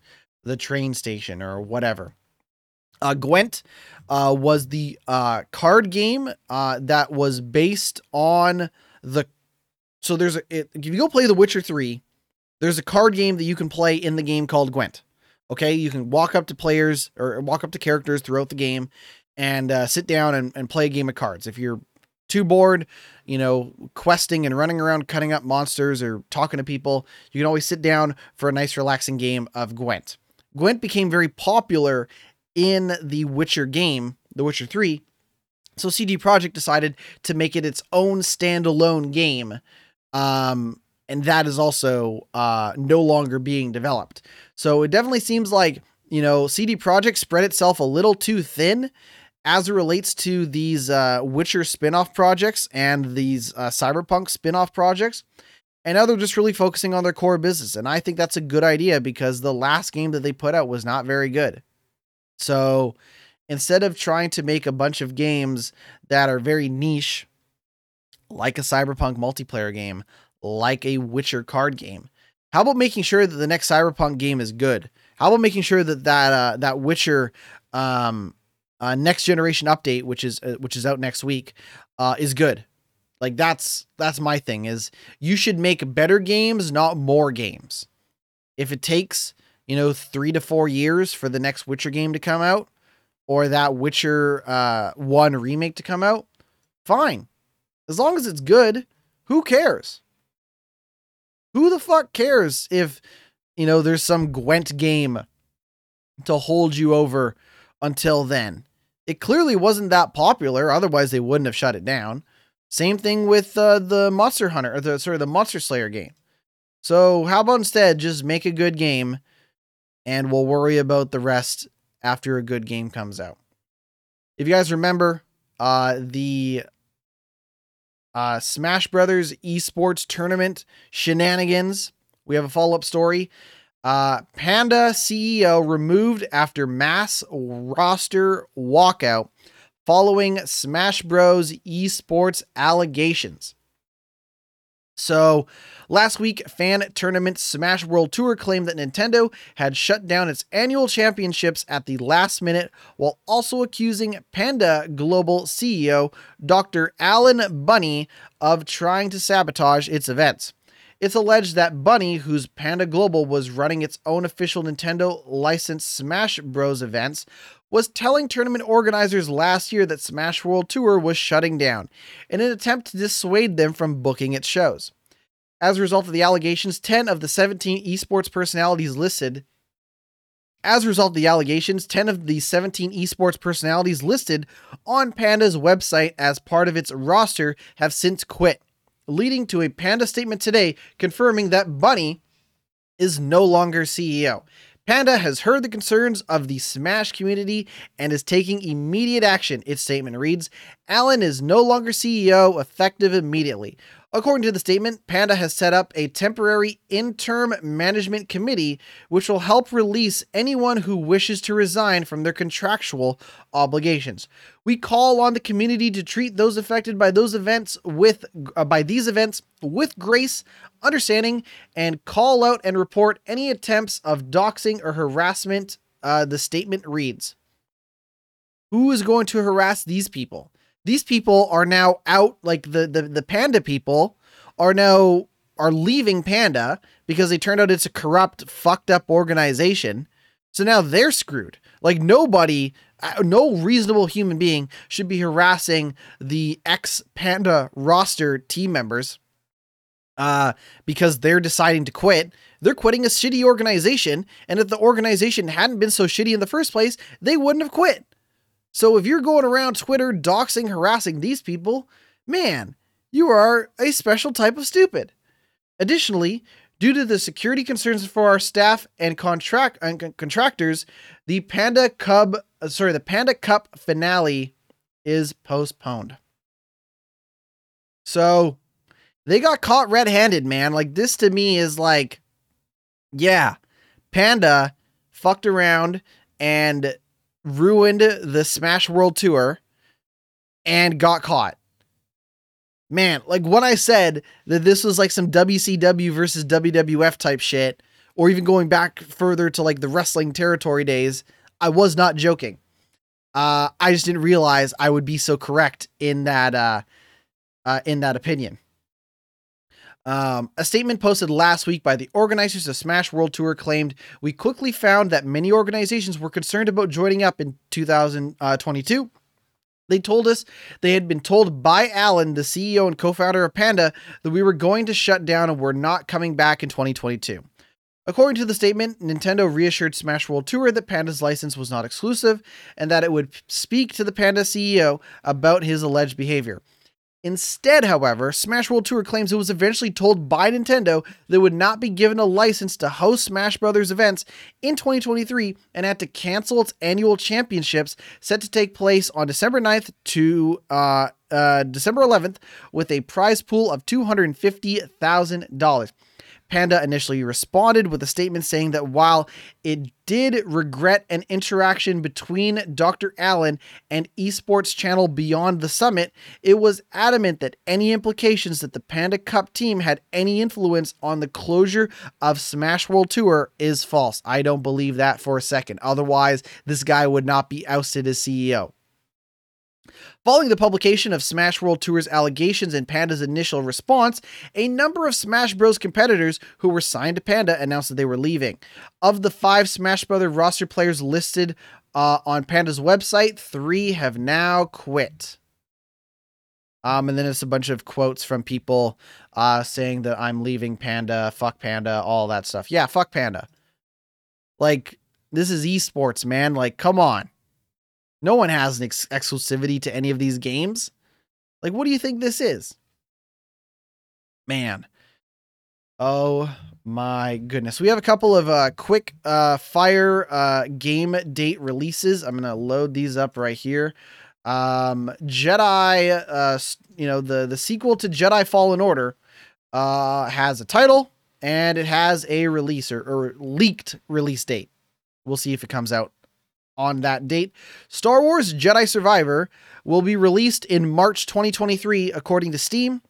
the train station or whatever. Uh, Gwent uh, was the uh, card game uh, that was based on the... So there's a, it, if you go play The Witcher three, there's a card game that you can play in the game called Gwent. Okay, you can walk up to players or walk up to characters throughout the game and uh, sit down and, and play a game of cards. If you're too bored, you know, questing and running around, cutting up monsters or talking to people, you can always sit down for a nice relaxing game of Gwent. Gwent became very popular in the Witcher game, The Witcher three. So C D Projekt decided to make it its own standalone game. Um, and that is also uh, no longer being developed. So it definitely seems like, you know, C D Projekt spread itself a little too thin as it relates to these uh, Witcher spin-off projects and these uh, Cyberpunk spin-off projects. And now they're just really focusing on their core business. And I think that's a good idea because the last game that they put out was not very good. So instead of trying to make a bunch of games that are very niche, like a Cyberpunk multiplayer game, like a Witcher card game. How about making sure that the next Cyberpunk game is good? How about making sure that that uh, that Witcher um, uh, next generation update, which is uh, which is out next week, uh, is good? Like that's that's my thing. Is you should make better games, not more games. If it takes you know three to four years for the next Witcher game to come out, or that Witcher uh, one remake to come out, fine. As long as it's good, who cares? Who the fuck cares if, you know, there's some Gwent game to hold you over until then? It clearly wasn't that popular. Otherwise, they wouldn't have shut it down. Same thing with uh, the Monster Hunter, or the, sorry, the Monster Slayer game. So how about instead just make a good game and we'll worry about the rest after a good game comes out. If you guys remember, uh, the... Uh, Smash Brothers esports tournament shenanigans. We have a follow-up story. Uh, Panda C E O removed after mass roster walkout following Smash Bros. Esports allegations. So last week, fan tournament Smash World Tour claimed that Nintendo had shut down its annual championships at the last minute, while also accusing Panda Global C E O Doctor Alan Bunny of trying to sabotage its events. It's alleged that Bunny, whose Panda Global was running its own official Nintendo-licensed Smash Bros. Events, was telling tournament organizers last year that Smash World Tour was shutting down in an attempt to dissuade them from booking its shows. As a result of the allegations, ten of the seventeen esports personalities listed As a result of the allegations, ten of the seventeen esports personalities listed on Panda's website as part of its roster have since quit, leading to a Panda statement today confirming that Bunny is no longer C E O. Panda has heard the concerns of the Smash community and is taking immediate action, its statement reads. Alan is no longer C E O, effective immediately. According to the statement, Panda has set up a temporary interim management committee which will help release anyone who wishes to resign from their contractual obligations. We call on the community to treat those affected by those events with uh, by these events with grace, understanding, and call out and report any attempts of doxing or harassment, uh, the statement reads. Who is going to harass these people? These people are now out, like the, the, the Panda people are now are leaving Panda because they turned out it's a corrupt, fucked up organization. So now they're screwed. Like nobody, no reasonable human being should be harassing the ex-Panda roster team members uh, because they're deciding to quit. They're quitting a shitty organization. And if the organization hadn't been so shitty in the first place, they wouldn't have quit. So if you're going around Twitter doxing, harassing these people, man, you are a special type of stupid. Additionally, due to the security concerns for our staff and contract and contractors, the Panda Cub, sorry, the Panda Cup finale is postponed. So they got caught red-handed, man. Like this to me is like, yeah, Panda fucked around and ruined the Smash World Tour and got caught. man, like when I said that this was like some W C W versus W W F type shit, or even going back further to like the wrestling territory days, I was not joking. Uh, I just didn't realize I would be so correct in that, uh, uh, in that opinion. Um, a statement posted last week by the organizers of Smash World Tour claimed, "We quickly found that many organizations were concerned about joining up in two thousand twenty-two. They told us they had been told by Alan, the C E O and co-founder of Panda, that we were going to shut down and were not coming back in twenty twenty-two. According to the statement, Nintendo reassured Smash World Tour that Panda's license was not exclusive and that it would speak to the Panda C E O about his alleged behavior. Instead, however, Smash World Tour claims it was eventually told by Nintendo that it would not be given a license to host Smash Brothers events in twenty twenty-three and had to cancel its annual championships set to take place on December ninth to uh, uh, December eleventh with a prize pool of two hundred fifty thousand dollars. Panda initially responded with a statement saying that while it did regret an interaction between Doctor Allen and esports channel Beyond the Summit, it was adamant that any implications that the Panda Cup team had any influence on the closure of Smash World Tour is false. I don't believe that for a second. Otherwise, this guy would not be ousted as C E O. Following the publication of Smash World Tour's allegations and Panda's initial response, a number of Smash Bros. Competitors who were signed to Panda announced that they were leaving. Of the five Smash Brothers roster players listed uh, on Panda's website, three have now quit. Um, and then it's a bunch of quotes from people uh, saying that I'm leaving Panda, fuck Panda, all that stuff. Yeah, fuck Panda. Like, this is esports, man. Like, come on. No one has an ex- exclusivity to any of these games. Like, what do you think this is? Man. Oh my goodness. We have a couple of uh, quick uh, fire uh, game date releases. I'm going to load these up right here. Um, Jedi, uh, you know, the, the sequel to Jedi Fallen Order uh, has a title and it has a release or, or leaked release date. We'll see if it comes out on that date. Star Wars Jedi Survivor will be released in March twenty twenty-three, according to Steam.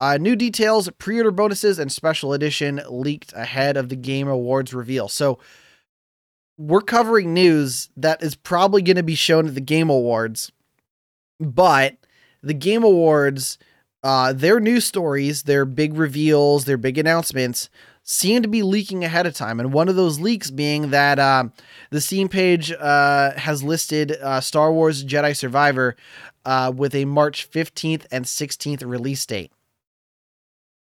Uh, new details, pre-order bonuses, and special edition leaked ahead of the Game Awards reveal. So we're covering news that is probably going to be shown at the Game Awards, but the Game Awards, uh, their news stories, their big reveals, their big announcements seem to be leaking ahead of time. And one of those leaks being that um, the Steam page uh, has listed uh, Star Wars Jedi Survivor uh, with a March fifteenth and sixteenth release date.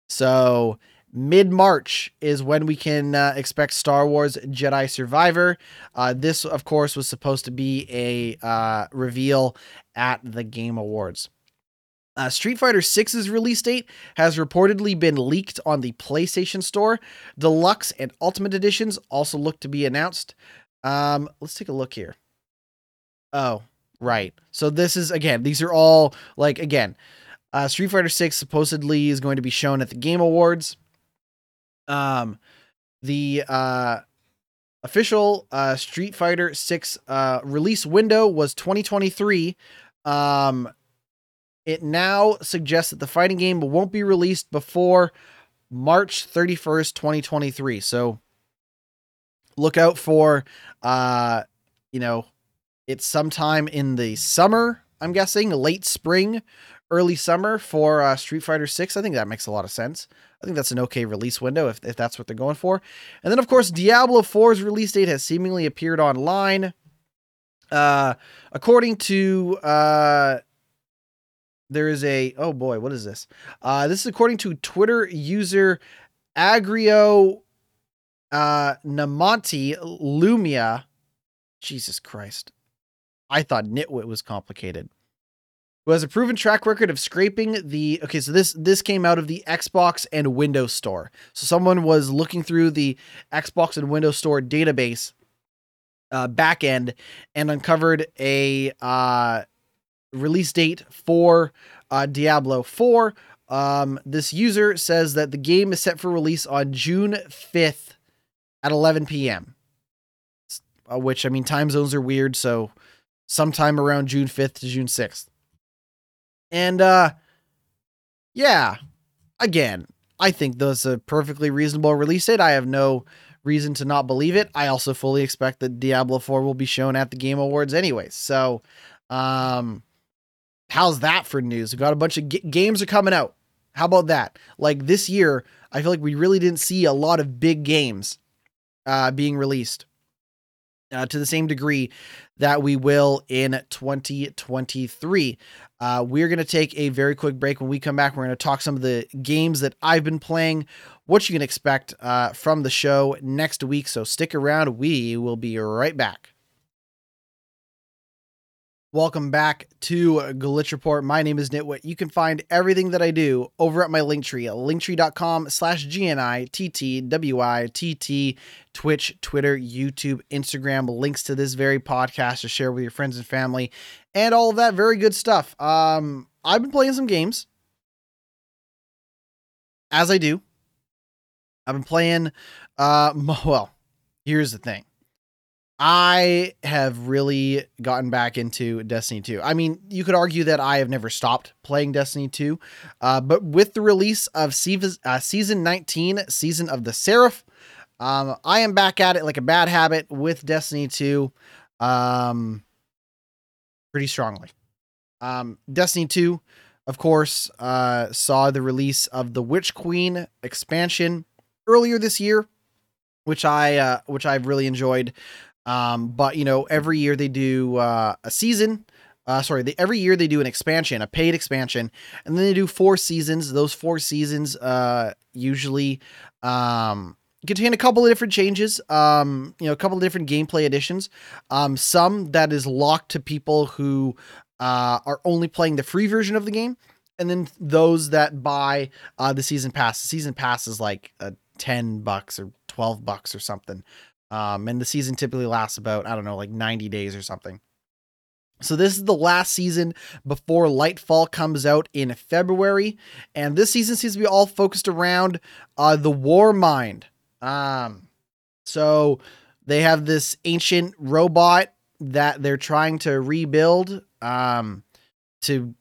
So mid-March is when we can uh, expect Star Wars Jedi Survivor. Uh, this, of course, was supposed to be a uh, reveal at the Game Awards. Uh, Street Fighter six's release date has reportedly been leaked on the PlayStation Store. Deluxe and Ultimate Editions also look to be announced. Um, let's take a look here. Oh, right. So this is, again, these are all, like, again, uh, Street Fighter six supposedly is going to be shown at the Game Awards. Um, the uh, official uh, Street Fighter six uh, release window was twenty twenty-three. Um... It now suggests that the fighting game won't be released before March thirty-first, twenty twenty-three. So look out for, uh, you know, it's sometime in the summer, I'm guessing, late spring, early summer for uh, Street Fighter six. I think that makes a lot of sense. I think that's an okay release window if, if that's what they're going for. And then, of course, Diablo four's release date has seemingly appeared online. Uh, according to... Uh, There is a, oh boy, what is this? Uh, this is according to Twitter user Agrio uh, Namanti Lumia. Jesus Christ. I thought GnittWitt was complicated. Who has a proven track record of scraping the, okay, so this this came out of the Xbox and Windows Store. So someone was looking through the Xbox and Windows Store database uh, backend and uncovered a, uh, release date for uh, Diablo four. Um, this user says that the game is set for release on June fifth at eleven p.m. Uh, which, I mean, time zones are weird, so sometime around June fifth to June sixth. And uh, yeah, again, I think that's a perfectly reasonable release date. I have no reason to not believe it. I also fully expect that Diablo four will be shown at the Game Awards anyway. So, um, how's that for news? We've got a bunch of g- games are coming out. How about that? Like this year, I feel like we really didn't see a lot of big games uh, being released uh, to the same degree that we will in twenty twenty-three. Uh, we're going to take a very quick break. When we come back, we're going to talk some of the games that I've been playing, what you can expect uh, from the show next week. So stick around. We will be right back. Welcome back to Glitch Report. My name is GnittWitt. You can find everything that I do over at my Linktree, linktree.com slash G N I T T W I T T, Twitch, Twitter, YouTube, Instagram, links to this very podcast to share with your friends and family, and all of that very good stuff. Um, I've been playing some games, as I do. I've been playing, uh, well, here's the thing. I have really gotten back into Destiny two. I mean, you could argue that I have never stopped playing Destiny two, uh, but with the release of Season nineteen, Season of the Seraph, um, I am back at it like a bad habit with Destiny two um, pretty strongly. Um, Destiny two, of course, uh, saw the release of the Witch Queen expansion earlier this year, which, I, uh, which I've really enjoyed. Um, but you know, every year they do, uh, a season, uh, sorry, they, every year they do an expansion, a paid expansion, and then they do four seasons. Those four seasons, uh, usually, um, contain a couple of different changes, um, you know, a couple of different gameplay additions. Um, some that is locked to people who, uh, are only playing the free version of the game. And then those that buy, uh, the season pass, the season pass is like a ten bucks or twelve bucks or something. Um, and the season typically lasts about, I don't know, like ninety days or something. So this is the last season before Lightfall comes out in February. And this season seems to be all focused around uh, the Warmind. Um, so they have this ancient robot that they're trying to rebuild. Um, to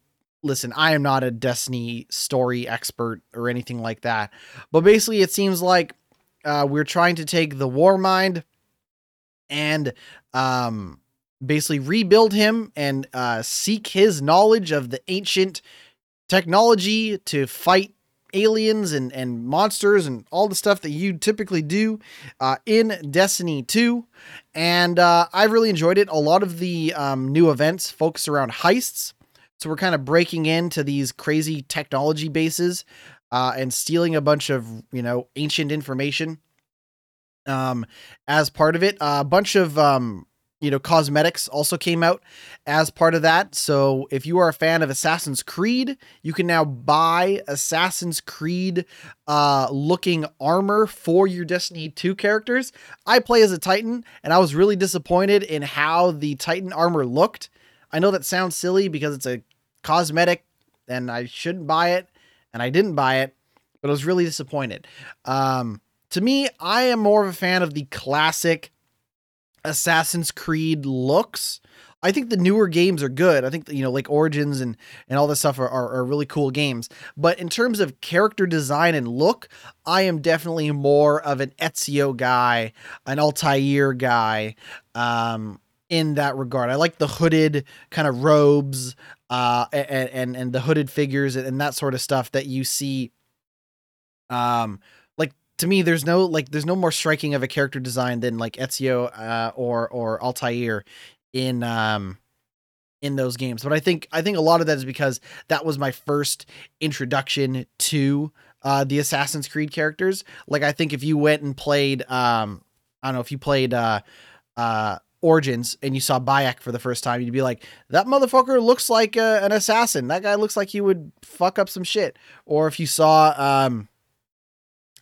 listen, I am not a Destiny story expert or anything like that. But basically it seems like Uh, we're trying to take the Warmind and um, basically rebuild him and uh, seek his knowledge of the ancient technology to fight aliens and, and monsters and all the stuff that you typically do uh, in Destiny two. And uh, I really enjoyed it. A lot of the um, new events focus around heists. So we're kind of breaking into these crazy technology bases Uh, and stealing a bunch of, you know, ancient information um, as part of it. Uh, a bunch of, um, you know, cosmetics also came out as part of that. So if you are a fan of Assassin's Creed, you can now buy Assassin's Creed uh, looking armor for your Destiny two characters. I play as a Titan, and I was really disappointed in how the Titan armor looked. I know that sounds silly because it's a cosmetic and I shouldn't buy it. And I didn't buy it, but I was really disappointed. Um, to me, I am more of a fan of the classic Assassin's Creed looks. I think the newer games are good. I think, you know, like Origins and, and all this stuff are, are, are really cool games. But in terms of character design and look, I am definitely more of an Ezio guy, an Altair guy um, in that regard. I like the hooded kind of robes. Uh, and, and, and the hooded figures and that sort of stuff that you see. Um, like to me, there's no, like, there's no more striking of a character design than like Ezio, uh, or, or Altair in, um, in those games. But I think, I think a lot of that is because that was my first introduction to, uh, the Assassin's Creed characters. Like, I think if you went and played, um, I don't know if you played, uh, uh, Origins and you saw Bayek for the first time, you'd be like, that motherfucker looks like uh, an assassin. That guy looks like he would fuck up some shit. Or if you saw um,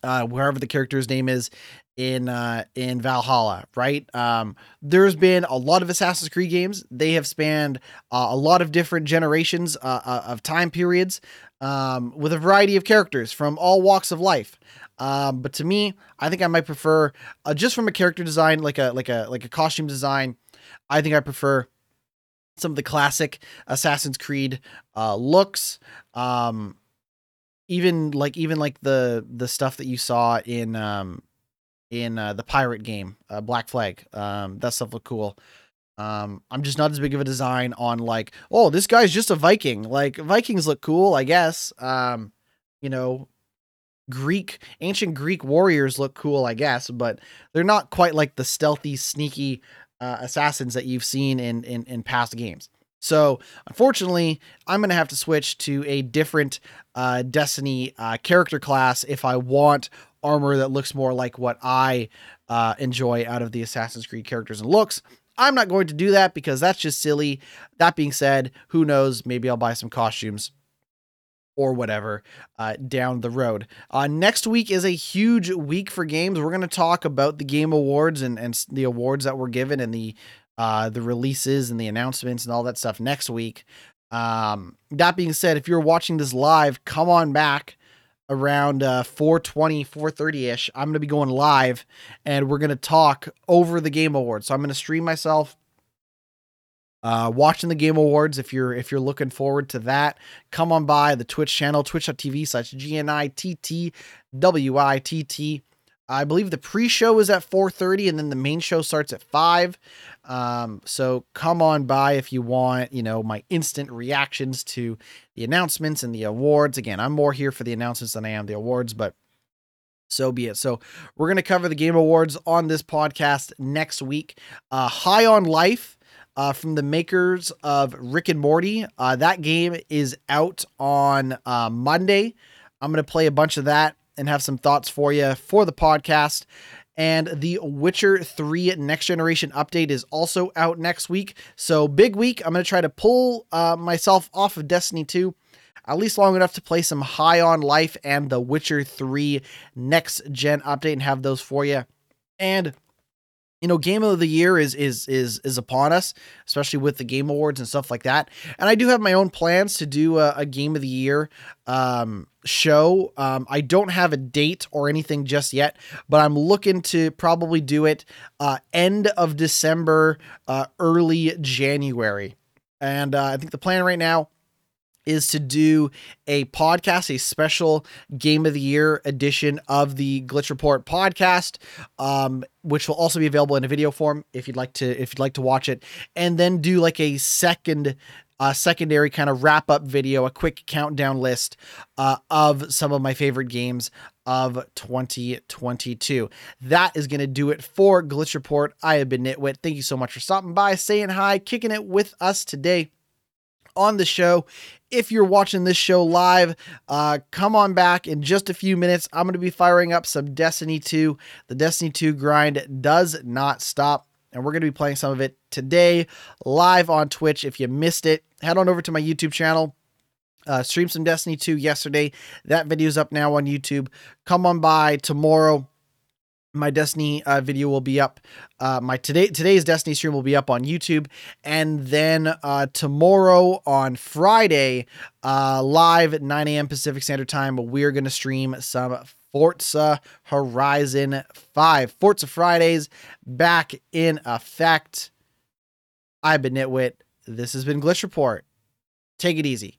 uh, wherever the character's name is in uh, in Valhalla, right? Um, there's been a lot of Assassin's Creed games. They have spanned uh, a lot of different generations uh, of time periods um, with a variety of characters from all walks of life. Um, but to me, I think I might prefer, uh, just from a character design, like a, like a, like a costume design, I think I prefer some of the classic Assassin's Creed, uh, looks. Um, even like even like the the stuff that you saw in um in uh, the pirate game, uh, Black Flag, um, that stuff looked cool. Um, I'm just not as big of a design on like, oh, this guy's just a Viking. Like Vikings look cool, I guess. Um, you know, Greek, ancient Greek warriors look cool, I guess, but they're not quite like the stealthy, sneaky uh, assassins that you've seen in, in, in past games. So unfortunately, I'm going to have to switch to a different uh, Destiny uh, character class if I want armor that looks more like what I uh, enjoy out of the Assassin's Creed characters and looks. I'm not going to do that because that's just silly. That being said, who knows? Maybe I'll buy some costumes or whatever uh, down the road. Uh, next week is a huge week for games. We're going to talk about the Game Awards and, and the awards that were given and the uh, the releases and the announcements and all that stuff next week. Um, that being said, if you're watching this live, come on back around uh, four twenty, four thirty ish. I'm going to be going live and we're going to talk over the Game Awards. So I'm going to stream myself uh, watching the Game Awards. If you're, if you're looking forward to that, come on by the Twitch channel, twitch dot t v slash G N I T T W I T T. I believe the pre-show is at four thirty and then the main show starts at five. Um, so come on by if you want, you know, my instant reactions to the announcements and the awards. Again, I'm more here for the announcements than I am the awards, but so be it. So we're going to cover the Game Awards on this podcast next week. Uh, High on Life uh, from the makers of Rick and Morty. Uh, that game is out on uh, Monday. I'm going to play a bunch of that and have some thoughts for you for the podcast. And the Witcher three Next Generation update is also out next week. So big week. I'm going to try to pull uh, myself off of Destiny two at least long enough to play some High on Life and the Witcher three Next Gen update and have those for you. And, you know, Game of the Year is, is, is, is upon us, especially with the Game Awards and stuff like that. And I do have my own plans to do a, a Game of the Year, um, show. Um, I don't have a date or anything just yet, but I'm looking to probably do it, uh, end of December, uh, early January. And, uh, I think the plan right now is to do a podcast, a special Game of the Year edition of the Glitch Report podcast, um, which will also be available in a video form if you'd like to, if you'd like to watch it, and then do like a second, uh, secondary kind of wrap up video, a quick countdown list, uh, of some of my favorite games of twenty twenty-two. That is going to do it for Glitch Report. I have been GnittWitt. Thank you so much for stopping by, saying hi, kicking it with us today on the show. If you're watching this show live, uh, come on back in just a few minutes. I'm going to be firing up some Destiny two. The Destiny two grind does not stop, and we're going to be playing some of it today live on Twitch. If you missed it, head on over to my YouTube channel. Uh, stream some Destiny two yesterday. That video's up now on YouTube. Come on by tomorrow. My Destiny uh, video will be up. Uh, my today today's Destiny stream will be up on YouTube, and then uh, tomorrow on Friday, uh, live at nine a.m. Pacific Standard Time, we're gonna stream some Forza Horizon five. Forza Fridays back in effect. I've been GnittWitt. This has been Glitch Report. Take it easy.